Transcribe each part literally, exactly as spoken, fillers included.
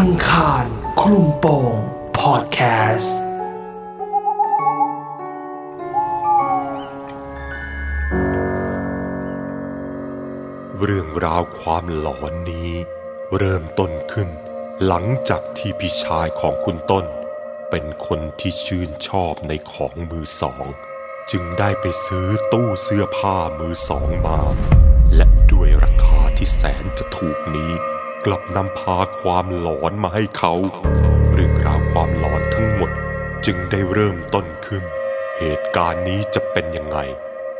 อังคารคลุมโปงพอดแคสต์เรื่องราวความหลอนนี้เริ่มต้นขึ้นหลังจากที่พี่ชายของคุณต้นเป็นคนที่ชื่นชอบในของมือสองจึงได้ไปซื้อตู้เสื้อผ้ามือสองมาและด้วยราคาที่แสนจะถูกนี้กลับนำพาความหลอนมาให้เขาเรื่องราวความหลอนทั้งหมดจึงได้เริ่มต้นขึ้นเหตุการณ์นี้จะเป็นยังไง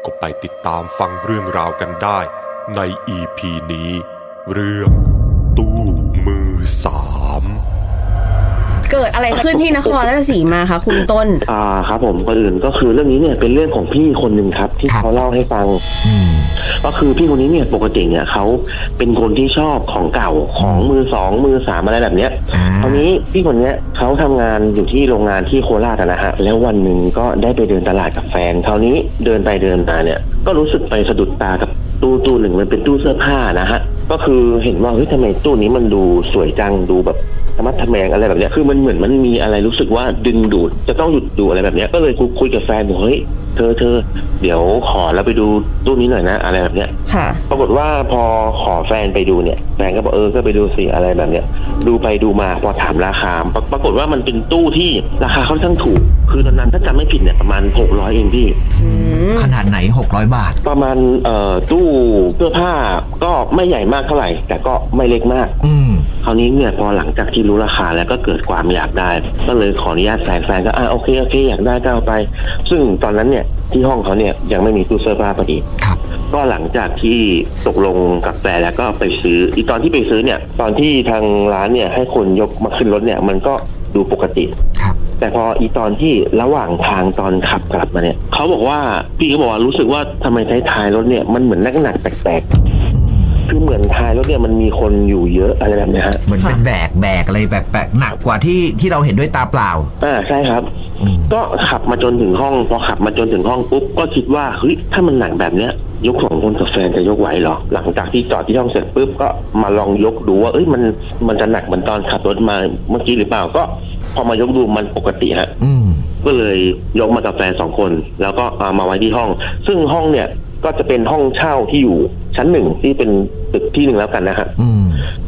ก็ไปติดตามฟังเรื่องราวกันได้ใน อี พี นี้เรื่องตู้มือสามเกิดอะไรขึ้นที่นครราชสีมาคะคุณต้นอ่าครับผมก่อนอื่นก็คือเรื่องนี้เนี่ยเป็นเรื่องของพี่คนหนึ่งครับที่เขาเล่าให้ฟังก็คือพี่คนนี้เนี่ยปกติเนี่ยเขาเป็นคนที่ชอบของเก่าของมือสองมือสามอะไรแบบเนี้ยคราวนี้พี่คนเนี้ยเขาทำงานอยู่ที่โรงงานที่โคราชนะฮะแล้ววันหนึ่งก็ได้ไปเดินตลาดกับแฟนคราวนี้เดินไปเดินมาเนี่ยก็รู้สึกไปสะดุดตากับตู้ตู้หนึ่งมันเป็นตู้เสื้อผ้านะฮะก็คือเห็นว่าเฮ้ยทำไมตู้นี้มันดูสวยจังดูแบบธรรมะทะแมงอะไรแบบเนี้ยคือมันเหมือนมันมีอะไรรู้สึกว่าดึงดูดจะต้องหยุดดูอะไรแบบเนี้ยก็เลยคุยกับแฟนบอกเฮ้ยเธอเธอเดี๋ยวขอแล้วไปดูตู้นี้หน่อยนะอะไรแบบเนี้ยค่ะปรากฏว่าพอขอแฟนไปดูเนี่ยแฟนก็บอกเออก็ไปดูสิอะไรแบบเนี้ยดูไปดูมาพอถามราคาปรากฏว่ามันเป็นตู้ที่ราคาค่อนข้างถูกคือตอนนั้นถ้าจำไม่ผิดเนี่ยประมาณหกร้อยเองพี่ขนาดไหนหกร้อยบาทประมาณเอ่อตู้เสื้อผ้าก็ไม่ใหญ่มากเท่าไหร่แต่ก็ไม่เล็กมากคราวนี้เนี่ยพอหลังจากที่รู้ราคาแล้วก็เกิดความอยากได้ก็เลยขออนุญาตแฟนแฟนก็อ่าโอเคโอเคอยากได้ก็เอาไปซึ่งตอนนั้นเนี่ยที่ห้องเขาเนี่ยยังไม่มีตู้เสื้อผ้าพอดีครับก็หลังจากที่ตกลงกับแฟนแล้วก็ไปซื้ออีตอนที่ไปซื้อเนี่ยตอนที่ทางร้านเนี่ยให้คนยกมาขึ้นรถเนี่ยมันก็ดูปกติครับแต่พออีตอนที่ระหว่างทางตอนขับกลับมาเนี่ยเขาบอกว่าพี่ก็บอกว่ารู้สึกว่าทำไมท้ายรถเนี่ยมันเหมือนหนักหนักแปลกคือเหมือนท้ายรถเนี่ยมันมีคนอยู่เยอะอะไรแบบนี้ฮะเหมือนเป็นแบกแบกอะไรแปลกๆหนักกว่าที่ที่เราเห็นด้วยตาเปล่าอ่าใช่ครับก็ขับมาจนถึงห้องพอขับมาจนถึงห้องปุ๊บก็คิดว่าเฮ้ยถ้ามันหนักแบบเนี้ยยกของคนกับแฟนจะยกไหวหรอหลังจากที่จอดที่ห้องเสร็จปุ๊บก็มาลองยกดูว่าเอ้ยมันมันจะหนักเหมือนตอนขับรถมาเมื่อกี้หรือเปล่าก็พอมายกดูมันปกติฮะก็เลยยกมากับแฟนสองคนแล้วก็เอามาไว้ที่ห้องซึ่งห้องเนี่ยก็จะเป็นห้องเช่าที่อยู่ชั้นหนึ่งที่เป็นตึกที่หนึ่งแล้วกันนะฮะ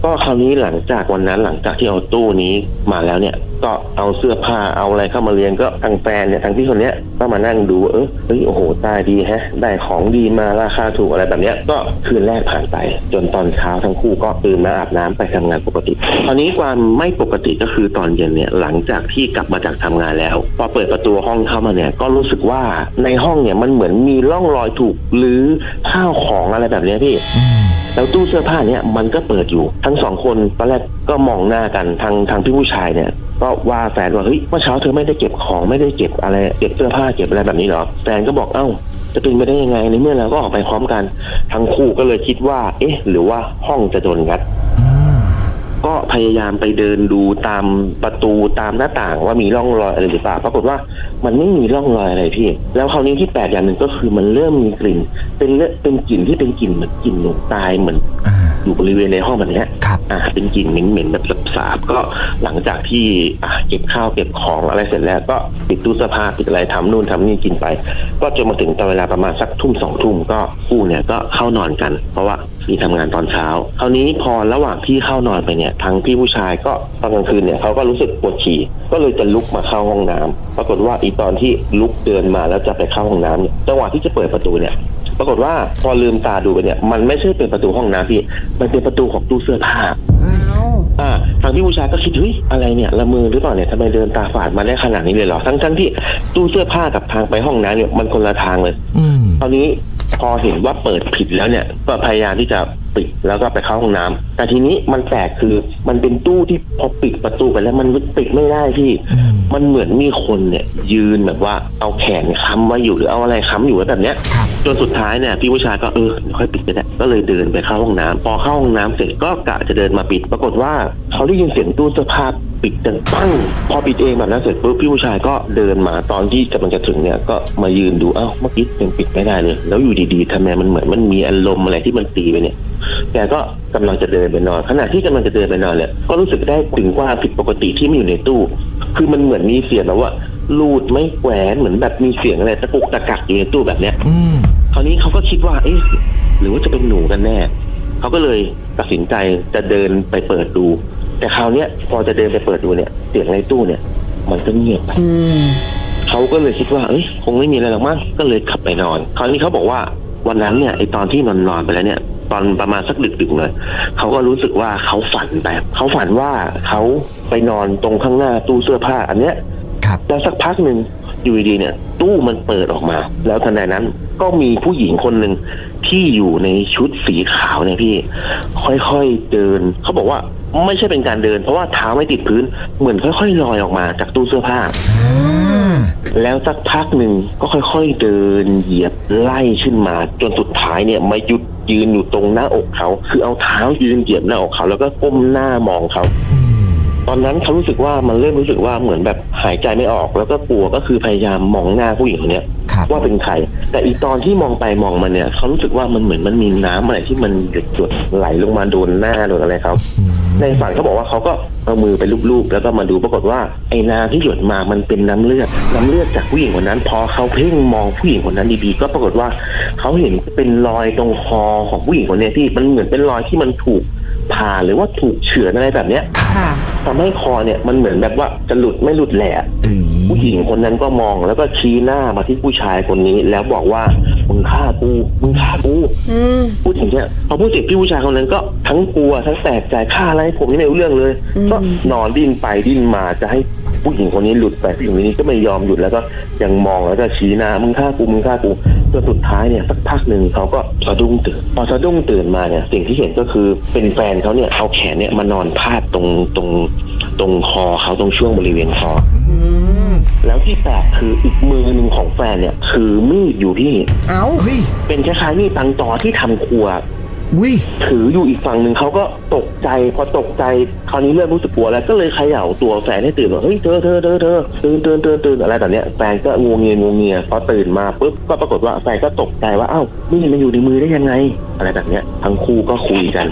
ก็คราวนี้หลังจากวันนั้นหลังจากที่เอาตู้นี้มาแล้วเนี่ยก็เอาเสื้อผ้าเอาอะไรเข้ามาเรียงก็ทางแฟนเนี่ยทางพี่คนเนี้ยก็มานั่งดูเออเฮ้ยโอ้โหตายดีแฮะได้ของดีมาราคาถูกอะไรแบบเนี้ยก็คืนแรกผ่านไปจนตอนเช้าทั้งคู่ก็ตื่นมาอาบน้ำไปทำงานปกติคราวนี้ความไม่ปกติก็คือตอนเย็นเนี่ยหลังจากที่กลับมาจากทำงานแล้วพอเปิดประตูห้องเข้ามาเนี่ยก็รู้สึกว่าในห้องเนี่ยมันเหมือนมีร่องรอยถูกหรือข้าวของอะไรแบบเนี้ยพี่แล้วตู้เสื้อผ้าเนี่ยมันก็เปิดอยู่ทั้งสองคนตอนแรกก็มองหน้ากันทางทางพี่ผู้ชายเนี่ยก็ว่าแฟนว่าเฮ้ยเมื่อเช้าเธอไม่ได้เก็บของไม่ได้เก็บอะไรเก็บเสื้อผ้าเก็บอะไรแบบนี้หรอแฟนก็บอกเอ้าจะเป็นไปได้ยังไงในเมื่อเราก็ออกไปพร้อมกันทั้งคู่ก็เลยคิดว่าเอ๊ะหรือว่าห้องจะโดนงัดก็พยายามไปเดินดูตามประตูตามหน้าต่างว่ามีร่องรอยอะไรหรือเปล่าปรากฏว่ามันไม่มีร่องรอยอะไรพี่แล้วคราวนี้ที่แปลกอย่างหนึ่งก็คือมันเริ่มมีกลิ่นเป็นเป็นกลิ่นที่เป็นกลิ่นเหมือนกลิ่นหนูตายเหมือนอยู่บริเวณในห้องแบบนี้ครับอ่าเป็นกลิ่นเหม็นๆแบบสาบๆก็หลังจากที่อ่าเก็บข้าวเก็บของอะไรเสร็จแล้วก็ปิดตู้เสื้อผ้าปิดอะไรทำนู่นทำนี่กินไปก็จนมาถึงตอนเวลาประมาณสักทุ่มสองทุ่มก็คู่เนี่ยก็เข้านอนกันเพราะว่ามีทำงานตอนเช้าคราวนี้พอระหว่างที่เข้านอนไปเนี่ยทางพี่ผู้ชายก็ตอนกลางคืนเนี่ยเขาก็รู้สึกปวดฉี่ก็เลยจะลุกมาเข้าห้องน้ำปรากฏว่าอีตอนที่ลุกเดินมาแล้วจะไปเข้าห้องน้ำเนี่ยจังหวะที่จะเปิดประตูเนี่ยปรากฏว่าพอลืมตาดูไปเนี่ยมันไม่ใช่เป็นประตูห้องน้ำพี่มันเป็นประตูของตู้เสื้อผ้าอ่าทางพี่ผู้ชายก็คิดเฮ้ยอะไรเนี่ยละมือหรือเปล่าเนี่ยทำไมเดินตาฝาดมาได้ขนาดนี้เลยเหรอทั้งๆที่ตู้เสื้อผ้ากับทางไปห้องน้ำเนี่ยมันคนละทางเลยคราวนี้พอเห็นว่าเปิดผิดแล้วเนี่ยก็พยายามที่จะปิดแล้วก็ไปเข้าห้องน้ำแต่ทีนี้มันแปลกคือมันเป็นตู้ที่พอปิดประตูไปแล้วมันปิดไม่ได้พี่มันเหมือนมีคนเนี่ยยืนแบบว่าเอาแขนค้ำไว้อยู่หรือเอาอะไรค้ำอยู่แบบเนี้ยจนสุดท้ายเนี่ยพี่ผู้ชายก็เออค่อยปิดไปได้ก็เลยเดินไปเข้าห้องน้ำพอเข้าห้องน้ำเสร็จก็กะจะเดินมาปิดปรากฏว่าเขาได้ยินเสียงตู้เสื้อผ้า ปิดดังปั้งพอปิดเองแบบนั้นเสร็จปุ๊บพี่ผู้ชายก็เดินมาตอนที่กำลังจะถึงเนี่ยก็มายืนดูเอ้าเมื่อกี้ยังปิดไม่ได้เลยแล้วอยู่ดีๆทำไมมันเหมือนมันมีอารมณ์อะไรที่มันตีไปเนี่ยแกก็กำลังจะเดินไปนอนขณะที่กำลังจะเดินไปนอนเนี่ยก็รู้สึกได้ถึงว่าผิดปกติที่มันอยู่ในตู้คือมันเหมือนมีเสียงแบบว่าลูดไม่แหวนเหมือนแบบมีเสียงอะไรตะกุกตะกักอยู่ในตู้แบบเนี้ยอืมคราวนี้เขาก็คิดว่าเอ๊ะหรือว่าจะเป็นหนูกันแน่เขาก็เลยตัดสินใจจะเดินไปเปิดดูแต่คราวเนี้ยพอจะเดินไปเปิดดูเนี่ยเสียงในตู้เนี่ยมันก็เงียบไปเขาก็เลยคิดว่าเอ้ยคงไม่มีอะไรหรอกมั้งก็เลยขับไปนอนคราวนี้เขาบอกว่าวันนั้นเนี่ยไอตอนที่นอนนอนไปแล้วเนี่ยตอนประมาณสักดึกๆเลยเขาก็รู้สึกว่าเขาฝันไปเขาฝันว่าเขาไปนอนตรงข้างหน้าตู้เสื้อผ้าอันเนี้ยแล้วสักพักหนึ่งอยู่ดีเนี่ยตู้มันเปิดออกมาแล้วทันใดนั้นก็มีผู้หญิงคนหนึ่งที่อยู่ในชุดสีขาวเนี่ยพี่ค่อยๆเดินเขาบอกว่าไม่ใช่เป็นการเดินเพราะว่าเท้าไม่ติดพื้นเหมือนค่อยๆลอยออกมาจากตู้เสื้อผ้าแล้วสักพักหนึ่งก็ค่อยๆเดินเหยียบไล่ขึ้นมาจนสุดท้ายเนี่ยมาหยุดยืนอยู่ตรงหน้าอกเขาคือเอาเท้ายืนเหยียบหน้าอกเขาแล้วก็ก้มหน้ามองเขาตอนนั้นเขารู้สึกว่ามันเริ่มรู้สึกว่าเหมือนแบบหายใจไม่ออกแล้วก็กลัวก็คือพยายามมองหน้าผู้หญิงคนนี้ว่าเป็นใครแต่อีตอนที่มองไปมองมาเนี่ยเขารู้สึกว่ามันเหมือนมันมีน้ำอะไรที่มันหยดๆไหลลงมาโดนหน้าโดนอะไรเขาในฝันเขาบอกว่าเขาก็เอามือไปลูบๆแล้วก็มาดูปรากฏว่าไอ้น้ำที่หยดมามันเป็นน้ำเลือดน้ำเลือดจากผู้หญิงคนนั้นพอเขาเพ่งมองผู้หญิงคนนั้นดีๆก็ปรากฏว่าเขาเห็นเป็นรอยตรงคอของผู้หญิงคนนี้ที่มันเหมือนเป็นรอยที่มันถูกผ่าหรือว่าถูกเฉือนอะไรแบบเนี้ยทำให้คอเนี่ยมันเหมือนแบบว่าจะหลุดไม่หลุดแหละผู้หญิงคนนั้นก็มองแล้วก็ชี้หน้ามาที่ผู้ชายคนนี้แล้วบอกว่ามึงฆ่ากูมึงฆ่ากูพูดอย่างเงี้ยพอพูดเสร็จพี่ผู้ชายคนนั้นก็ทั้งกลัวทั้งแตกใจฆ่าอะไรผมนี่ไม่รู้เรื่องเลยก็นอนดิ้นไปดิ้นมาจะให้ผู้หญิงคนนี้หลุดไปผู้หญิงคนนี้ก็ไม่ยอมหยุดแล้วก็ยังมองแล้วก็ชี้หน้ามึงฆ่ากูมึงฆ่ากูจนสุดท้ายเนี่ยสักพักหนึ่งเขาก็สะดุ้งตื่นพอสะดุ้งตื่นมาเนี่ยสิ่งที่เห็นก็คือเป็นแฟนเขาเนี่ยเอาแขนเนี่ยมานอนพาดตรงตรงตรงคอเขาตรงช่วงบริเวณคอแล้วที่แปลกคืออีกมือหนึ่งของแฟนเนี่ยคือมีดอยู่ที่เอ้าเป็นคล้ายๆมีดปังตอที่ทำครัวถืออยู่อีกฝั่งหนึ่งเขาก็ตกใจพอตกใจคราวนี้เริ่มรู้สึกกลัวแล้วก็เลยเขย่าตัวแฟนให้ตื่นว่าเฮ้ยเธอเธอเธอเธอตื่นตื่นตื่นตื่นอะไรแบบเนี้ยแฟนก็งวงเงียงวงเงียพอตื่นมาปุ๊บก็ปรากฏว่าแฟนก็ตกใจว่าเอ้านี่มันอยู่ในมือได้ยังไงอะไรแบบเนี้ยทั้งคู่ก็คุยกัน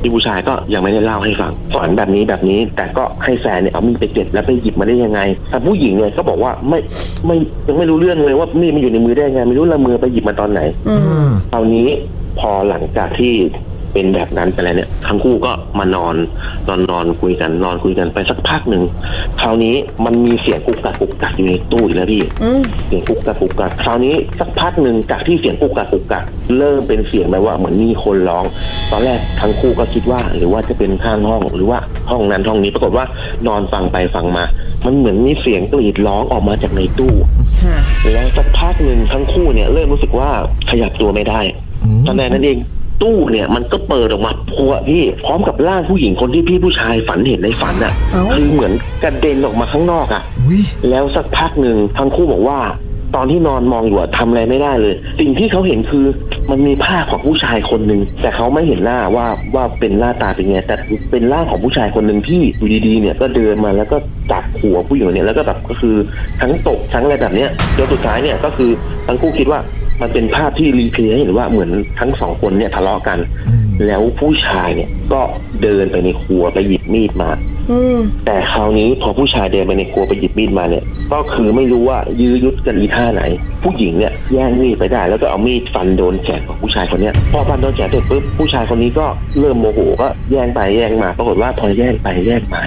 ที่ผู้ชายก็ยังไม่ได้เล่าให้ฟังฝันแบบนี้แบบนี้แต่ก็ให้แฟนเนี่ยเอามีดไปเก็บแล้วไปหยิบมาได้ยังไงแต่ผู้หญิงเนี่ยก็บอกว่าไม่ไม่ยังไม่รู้เรื่องเลยว่ามีดมันอยู่ในมือได้ยังไงไม่รู้ละมือไปหยิบมาตอนไหนคราวนี้พอหลังจากที่เป็นแบบนั้นไปแล้วเนี่ยทั้งคู่ก็มานอนนอนนอนคุยกันนอนคุยกันไปสักพักหนึ่งคราวนี้มันมีเสียงกุกกักกุกกักอยู่ในตู้อีกแล้วพี่เสียงกุกกักกุกกักคราวนี้สักพักหนึ่งจากที่เสียงกุกกักกุกกักเริ่มเป็นเสียงแบบว่าเหมือนมีคนร้องตอนแรกทั้งคู่ก็คิดว่าหรือว่าจะเป็นข้างห้องหรือว่าห้องนั้นห้องนี้ปรากฏว่านอนฟังไปฟังมามันเหมือนมีเสียงกรีดร้องออกมาจากในตู้แล้วสักพักหนึ่งทั้งคู่เนี่ยเริ่มรู้สึกว่าขยับตัวไม่ได้ตอนนั้นเองตู้เนี่ยมันก็เปิดออกมาพัวพี่พร้อมกับร่างผู้หญิงคนที่พี่ผู้ชายฝันเห็นในฝันอ่ะคือเหมือนกระเด็นออกมาข้างนอกอ่ะแล้วสักพักหนึ่งทั้งคู่บอกว่าตอนที่นอนมองอยู่ทำอะไรไม่ได้เลยสิ่งที่เขาเห็นคือมันมีผ้าของผู้ชายคนหนึ่งแต่เขาไม่เห็นหน้าว่าว่าเป็นหน้าตาเป็นไงแต่เป็นร่างของผู้ชายคนหนึ่งที่อยู่ดีๆเนี่ยก็เดินมาแล้วก็จับหัวผู้หญิงเนี่ยแล้วก็แบบก็คือทั้งตกทั้งอะไรแบบเนี้ยจนสุดท้ายเนี่ยก็คือทั้งคู่คิดว่ามันเป็นภาพที่รีเพลย์ให้เห็นว่าเหมือนทั้งสองคนเนี่ยทะเลาะกันแล้วผู้ชายเนี่ยก็เดินไปในครัวไปหยิบมีดมาแต่คราวนี้พอผู้ชายเดินไปในครัวไปหยิบมีดมาเนี่ยก็คือไม่รู้ว่ายื้อยุดกันอีท่าไหนผู้หญิงเนี่ยแย่งมีดไปได้แล้วก็เอามีดฟันโดนแขนของผู้ชายคนเนี้ยพอฟันโดนแขนเสร็จปุ๊บผู้ชายคนนี้ก็เริ่มโมโหก็แย่งไปแย่งมาปรากฏว่าพอแย่งไปแย่งมา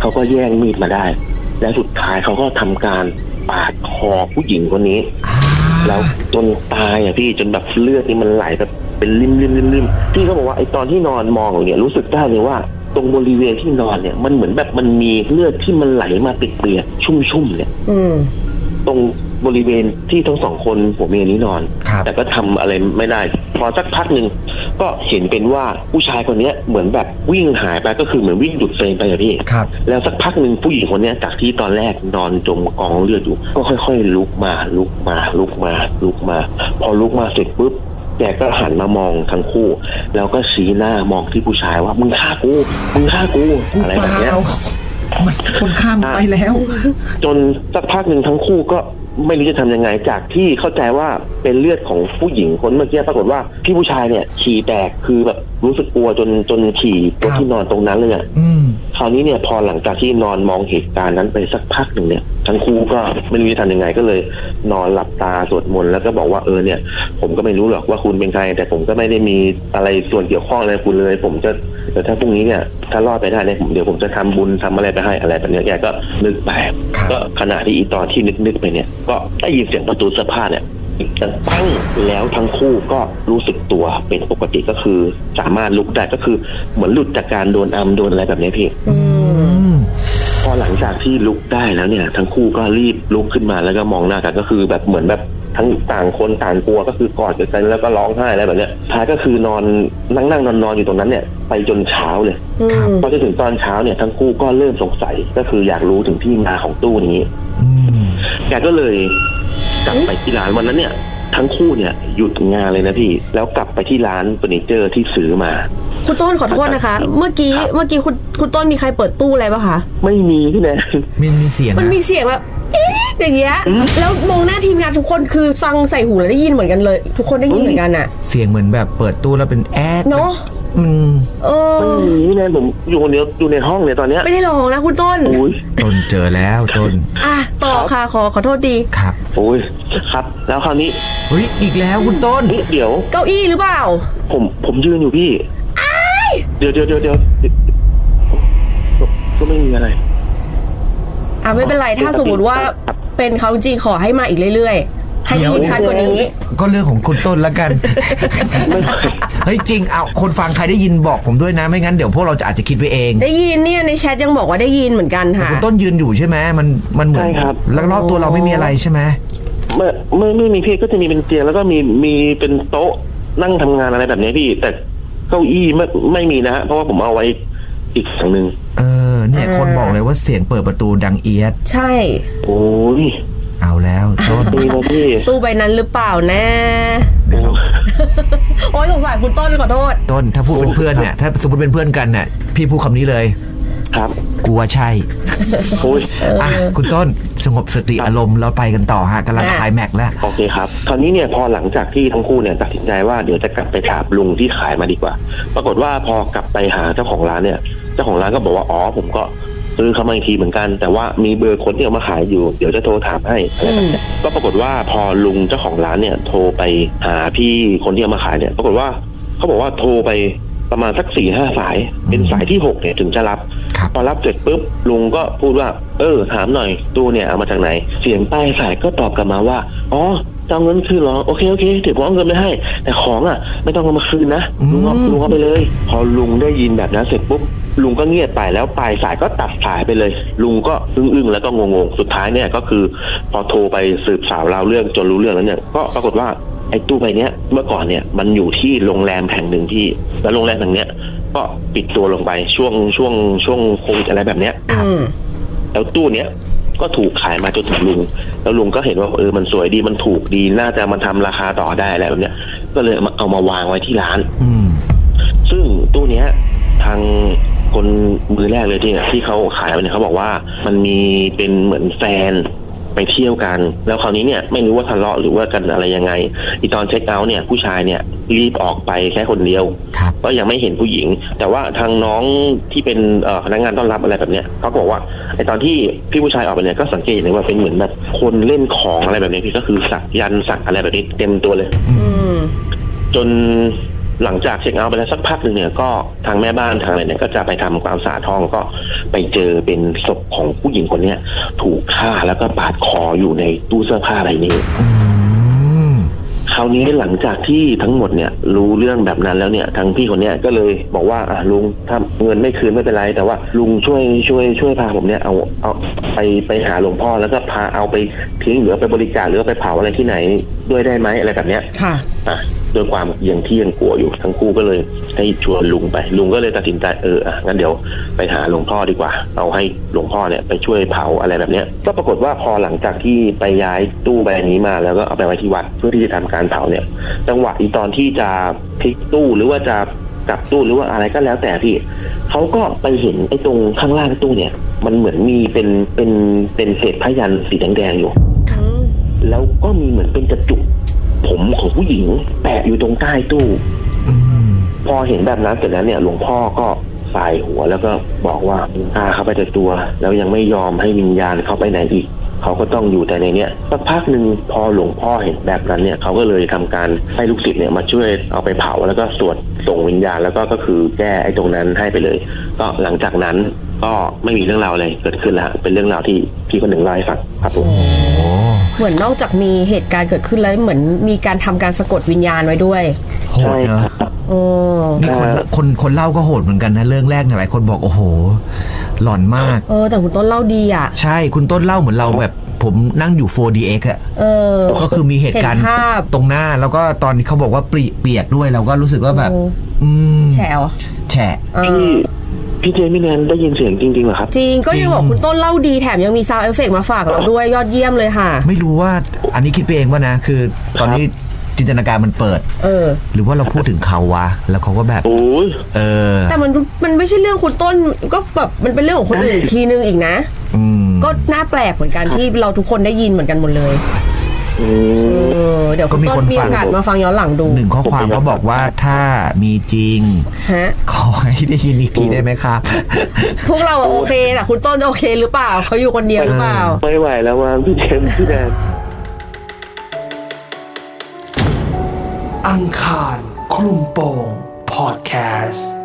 เขาก็แย่งมีดมาได้และสุดท้ายเขาก็ทำการปาดคอผู้หญิงคนนี้แล้วจนตายอ่ะพี่จนแบบเลือดนี่มันไหลแบบเป็นริมริมริมริมที่เขาบอกว่าไอตอนที่นอนมองเนี่ยรู้สึกได้เลยว่าตรงบริเวณที่นอนเนี่ยมันเหมือนแบบมันมีเลือดที่มันไหลมาติดเปลือกชุ่มๆเนี่ยตรงบริเวณที่ทั้งสองคนผัวเมียนี้นอนแต่ก็ทำอะไรไม่ได้พอสักพักหนึ่งก็เห็นเป็นว่าผู้ชายคนเนี้ยเหมือนแบบวิ่งหายไปก็คือเหมือนวิ่งหยุดเฟรมไปอย่างนี้แล้วสักพักหนึ่งผู้หญิงคนเนี้ยจากที่ตอนแรกนอนจมกองเลือดอยู่ก็ค่อยๆลุกมาลุกมาลุกมาลุกมาพอลุกมาเสร็จปุ๊บแกก็หันมามองทั้งคู่แล้วก็ชี้หน้ามองที่ผู้ชายว่ามึงฆ่ากูมึงฆ่ากูอะไรแบบเนี้ย มันคนข้ามไปแล้วจนสักพักหนึ่งทั้งคู่ก็ไม่รู้จะทำยังไงจากที่เข้าใจว่าเป็นเลือดของผู้หญิงคนเมื่อกี้ปรากฏว่าพี่ผู้ชายเนี่ยฉี่แตกคือแบบรู้สึกกลัวจนจนฉี่บนที่นอนตรงนั้นเลยอ่ะคราวนี้เนี่ยพอหลังจากที่นอนมองเหตุการณ์นั้นไปสักพักหนึ่งเนี่ยทั้งคู่ก็ไม่รู้จะทำยังไงก็เลยนอนหลับตาสวดมนต์แล้วก็บอกว่าเออเนี่ยผมก็ไม่รู้หรอกว่าคุณเป็นใครแต่ผมก็ไม่ได้มีอะไรส่วนเกี่ยวข้องอะไรคุณเลยผมจะแต่ถ้าพรุ่งนี้เนี่ยถ้ารอดไปได้เนี่ยผมเดี๋ยวผมจะทำบุญทำอะไรไปให้อะไรแบบนี้แกก็นึกไปก็ขณะที่อีตอนที่นึกนึกไปเนี่ยก็ได้ยินเสียงประตูเสื้อผ้าเนี่ยตั้งแล้วทั้งคู่ก็รู้สึกตัวเป็นปกติก็คือสามารถลุกได้ก็คือเหมือนหลุดจากการโดนอัมโดนอะไรแบบนี้พี่พอหลังจากที่ลุกได้แล้วเนี่ยทั้งคู่ก็รีบลุกขึ้นมาแล้วก็มองหน้ากันก็คือแบบเหมือนแบบทั้งต่างคนต่างกลัวก็คือกอดกันแล้วก็ร้องไห้อะไรแบบเนี้ยท้ายก็คือนอนนั่งนั่งนอนนอนอยู่ตรงนั้นเนี่ยไปจนเช้าเลยพอจะถึงตอนเช้าเนี่ยทั้งคู่ก็เริ่มสงสัยก็คืออยากรู้ถึงที่มาของตู้นี้แกก็เลยกลับไปที่ร้านวันนั้นเนี่ยทั้งคู่เนี่ยหยุดงานเลยนะพี่แล้วกลับไปที่ร้านเฟอร์นิเจอร์ที่ซื้อมาคุณต้นขอโทษนะคะเมื่อกี้เมื่อกี้คุณคุณต้นมีใครเปิดตู้อะไรป่ะคะไม่มีพี่แนนมันมีเสียงมันมีเสียงแบบอย่างเงี้ยแล้วมองหน้าทีมงานทุกคนคือฟังใส่หูแล้วได้ยินเหมือนกันเลยทุกคนได้ยินเหมือนกันอะเสียงเหมือนแบบเปิดตู้แล้วเป็นแอดเนาะอืมเออนี่แนนผมอยู่คนเดียวอยู่ในห้องเนี่ยตอนเนี้ยไม่ได้หลอกนะคุณต้นต้นเจอแล้วต้นอ่ะต่อค่ะขอขอโทษดีครับโอ้ยครับแล้วคราวนี้เฮ้ยอีกแล้วคุณต้นเดี๋ยวเก้าอี้หรือเปล่าผมผมยืนอยู่พี่เดี๋ยวเดี๋ยวเดี๋ยวเดี๋ยวก็ไม่มีอะไรอ่ะไม่เป็นไรถ้าสมมติว่าเป็นเขาจริงขอให้มาอีกเรื่อยๆให้ยิ่งชัดกว่านี้ก็เรื่องของคุณต้นละกันเฮ้ยจริงเอาคนฟังใครได้ยินบอกผมด้วยนะไม่งั้นเดี๋ยวพวกเราจะอาจจะคิดไปเองได้ยินเนี่ยในแชทยังบอกว่าได้ยินเหมือนกันค่ะคุณต้นยืนอยู่ใช่ไหมมันมันเหมือนแล้วรอบตัวเราไม่มีอะไรใช่ไหมไม่ไม่ไม่มีพี่ก็จะมีเป็นเตียงแล้วก็มีมีเป็นโต๊ะนั่งทำงานอะไรแบบนี้พี่แต่เก้าอี้ไม่ไม่มีนะฮะเพราะว่าผมเอาไว้อีกฝั่งหนึ่งเออเนี่ยคนบอกเลยว่าเสียงเปิดประตูดังเอียดใช่โอ้ยเอาแล้วต้นตู้พี่ตู้ใบนั้นหรือเปล่าแน่โอ้ยสงสารคุณต้นขอโทษต้นถ้าพูดเป็นเพื่อนเนี่ยถ้าสมมติเป็นเพื่อนกันเนี่ยพี่พูดคำนี้เลยครับกลัวใช่โอ้ยอ่ะคุณต้นสงบสติอารมณ์เราไปกันต่อฮะกำลังขายแม็กแล้วโอเคครับคราวนี้เนี่ยพอหลังจากที่ทั้งคู่เนี่ยตัดสินใจว่าเดี๋ยวจะกลับไปถามลุงที่ขายมาดีกว่าปรากฏว่าพอกลับไปหาเจ้าของร้านเนี่ยเจ้าของร้านก็บอกว่าอ๋อผมก็ซื้อเข้ามาอีกทีเหมือนกันแต่ว่ามีเบอร์คนที่เอามาขายอยู่เดี๋ยวจะโทรถามให้อะไรแบบนี้ก็ปรากฏว่าพอลุงเจ้าของร้านเนี่ยโทรไปหาพี่คนที่เอามาขายเนี่ยปรากฏว่าเขาบอกว่าโทรไปประมาณสักสี่ห้าสายเป็นสายที่หกเนี่ยถึงจะรับพอรับเสร็จปุ๊บลุงก็พูดว่าเออถามหน่อยตู้เนี่ยเอามาจากไหนเสียงใต้สายก็ตอบกลับมาว่าอ๋อเอาเงินคืนหรอโอเคโอเคเดี๋ยวผมเอาเงินไปให้แต่ของอ่ะไม่ต้องเอามาคืนนะลุงเอาลุงเอาไปเลยพอลุงได้ยินแบบนั้นเสร็จปุ๊บลุงก็เงียบไปแล้วปลายสายก็ตัดสายไปเลยลุงก็อึ้งๆแล้วก็งงๆสุดท้ายเนี่ยก็คือพอโทรไปสืบสาวราวเรื่องจนรู้เรื่องแล้วเนี่ยก็ปรากฏว่าไอ้ตู้ใบเนี้ยเมื่อก่อนเนี่ยมันอยู่ที่โรงแรมแห่งหนึ่งที่แล้วโรงแรมแห่งเนี้ยก็ปิดตัวลงไปช่วงช่วงช่วงโควิดอะไรแบบเนี้ยแล้วตู้เนี้ยก็ถูกขายมาจนถึงลุงแล้วลุงก็เห็นว่าเออมันสวยดีมันถูกดีน่าจะมันทำราคาต่อได้อะไรแบบเนี้ยก็เลยเอามาวางไว้ที่ร้านอืซึ่งตู้เนี้ยทางคนมือแรกเลยที่ที่เขาขายไปเนี่ยเขาบอกว่ามันมีเป็นเหมือนแฟนไปเที่ยวกันแล้วคราวนี้เนี่ยไม่รู้ว่าทะเลาะหรือว่ากันอะไรยังไงอีตอนเช็คเอาท์เนี่ยผู้ชายเนี่ยรีบออกไปแค่คนเดียวก็ยังไม่เห็นผู้หญิงแต่ว่าทางน้องที่เป็นพนักงานต้อนรับอะไรแบบเนี้ยเขาบอกว่าไอตอนที่พี่ผู้ชายออกไปเนี่ยก็สังเกตเลยว่าเป็นเหมือนแบบคนเล่นของอะไรแบบนี้พี่ก็คือสักยันสักอะไรแบบนี้เต็มตัวเลยจนหลังจากเช็คเอาท์ไปแล้วสักพักหนึ่งเนี่ยก็ทางแม่บ้านทางอะไรเนี่ยก็จะไปทำความสะอาดห้องก็ไปเจอเป็นศพของผู้หญิงคนเนี้ยถูกฆ่าแล้วก็บาดคออยู่ในตู้เสื้อผ้าอะไรนี้คราวนี้หลังจากที่ทั้งหมดเนี่ยรู้เรื่องแบบนั้นแล้วเนี่ยทางพี่คนเนี้ยก็เลยบอกว่าอ่ะลุงถ้าเงินไม่คืนไม่เป็นไรแต่ว่าลุงช่วยช่วยช่วยพาผมเนี่ยเอาเอาไปไปหาหลวงพ่อแล้วก็พาเอาไปทิ้งหรือไปบริจาคหรือไปเผาอะไรที่ไหนด้วยได้ไหมอะไรแบบเนี้ยค่ะอ่ะด้วยความยังที่ยังกลัวอยู่ทั้งคู่ก็เลยให้ชวนลุงไปลุงก็เลยตัดสินใจเอออ่ะงั้นเดี๋ยวไปหาหลวงพ่อดีกว่าเอาให้หลวงพ่อเนี่ยไปช่วยเผาอะไรแบบเนี้ยก็ปรากฏว่าพอหลังจากที่ไปย้ายตู้ใบนี้มาแล้วก็เอาไปไว้ที่วัดเพื่อที่จะทำการเผาเนี่ยจังหวะอีตอนที่จะพลิกตู้หรือว่าจะ กับตู้หรือว่าอะไรก็แล้วแต่พี่เขาก็ไปเห็นไอ้ตรงข้างล่างตู้เนี่ยมันเหมือนมีเป็นเป็นเป็นเศษผ้ายันสีแดงๆอยู่แล้วก็มีเหมือนเป็นกระจุกผมของผู้หญิงแปะอยู่ตรงใต้ตู้พอเห็นแบบนั้นเสร็จแล้วเนี่ยหลวงพ่อก็สายหัวแล้วก็บอกว่ามึงฆ่าเขาไปแต่ตัวแล้วยังไม่ยอมให้วิญญาณเขาไปไหนอีกเขาก็ต้องอยู่แต่ในเนี้ยสักพักหนึ่งพอหลวงพ่อเห็นแบบนั้นเนี่ยเขาก็เลยทำการให้ลูกศิษย์เนี่ยมาช่วยเอาไปเผาแล้วก็สวดส่งวิญญาณแล้วก็ก็คือแก้ไอ้ตรงนั้นให้ไปเลยก็หลังจากนั้นก็ไม่มีเรื่องราวอะไรเกิดขึ้นละเป็นเรื่องราวที่พี่คนหนึ่งเล่าให้ฟังครับผมเหมือนนอกจากมีเหตุการณ์เกิดขึ้นแล้วเหมือนมีการทำการสะกดวิญญาณไว้ด้วยใช่ครับนี่คนคนคนเล่าก็โหดเหมือนกันนะเรื่องแรกเนี่ยหลายคนบอกโอ้โหหลอนมากเออแต่คุณต้นเล่าดีอ่ะใช่คุณต้นเล่าเหมือนเราแบบผมนั่งอยู่ โฟร์ดีเอ็กซ์ อ่ะก็คือมีเหตุการณ์ตรงหน้าแล้วก็ตอนนี้เขาบอกว่าเปียกด้วยเราก็รู้สึกว่าแบบแฉะแฉะพี่พี่เจมี่แนนได้ยินเสียงจริงๆเหรอครับจริงก็ยังบอกคุณต้นเล่าดีแถมยังมีซาวด์เอฟเฟกต์มาฝากเราด้วยยอดเยี่ยมเลยค่ะไม่รู้ว่าอันนี้คิดไปเองว่านะคือตอนนี้จินตนาการมันเปิดเออหรือว่าเราพูดถึงเขาวะแล้วเขาก็แบบเออแต่มันมันไม่ใช่เรื่องคุณต้นก็แบบมันเป็นเรื่องของคนอื่นทีนึงอีกนะอืมก็น่าแปลกเหมือนกันที่เราทุกคนได้ยินเหมือนกันหมดเลยเดี๋ยวก็มีคนฟังมาฟังย้อนหลังดูหนึ่งข้อความก็บอกว่าถ้ามีจริงขอให้ได้ยินอีกทีได้ไหมครับพวกเราโอเคแต่คุณต้นโอเคหรือเปล่าเขาอยู่คนเดียวหรือเปล่าไม่ไหวแล้วว่าพี่เจมส์พี่แดนอังคารคลุมโปงพอดแคสต์